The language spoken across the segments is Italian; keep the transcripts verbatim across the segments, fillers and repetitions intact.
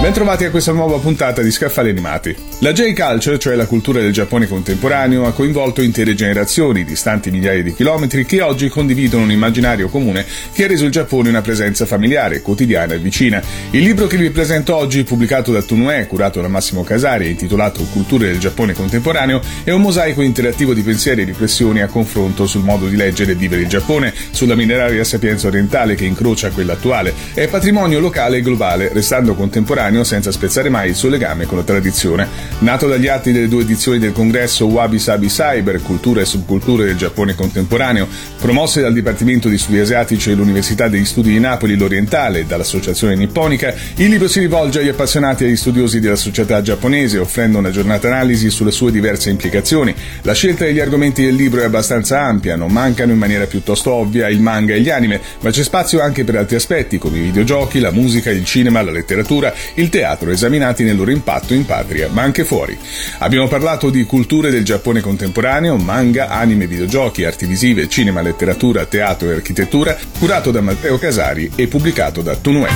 Bentrovati a questa nuova puntata di Scaffali Animati. La J-Culture, cioè la cultura del Giappone contemporaneo, ha coinvolto intere generazioni, distanti migliaia di chilometri, che oggi condividono un immaginario comune che ha reso il Giappone una presenza familiare, quotidiana e vicina. Il libro che vi presento oggi, pubblicato da Tunué, curato da Massimo Casari e intitolato Culture del Giappone contemporaneo, è un mosaico interattivo di pensieri e riflessioni a confronto sul modo di leggere e vivere il Giappone, sulla mineraria sapienza orientale che incrocia quella attuale. È patrimonio locale e globale, restando contemporaneo senza spezzare mai il suo legame con la tradizione. Nato dagli atti delle due edizioni del congresso Wabi Sabi Cyber, cultura e subculture del Giappone contemporaneo, promosse dal Dipartimento di Studi Asiatici e l'Università degli Studi di Napoli l'Orientale e dall'Associazione Nipponica, il libro si rivolge agli appassionati e agli studiosi della società giapponese, offrendo una giornata analisi sulle sue diverse implicazioni. La scelta degli argomenti del libro è abbastanza ampia, non mancano in maniera piuttosto ovvia il manga e gli anime, ma c'è spazio anche per altri aspetti come i videogiochi, la musica, il cinema, la letteratura, il teatro, esaminati nel loro impatto in patria, ma anche fuori. Abbiamo parlato di culture del Giappone contemporaneo, manga, anime, videogiochi, arti visive, cinema, letteratura, teatro e architettura, curato da Matteo Casari e pubblicato da Tunué.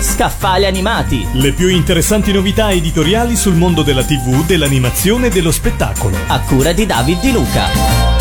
Scaffali Animati, le più interessanti novità editoriali sul mondo della tivù, dell'animazione e dello spettacolo, a cura di Davide Di Luca.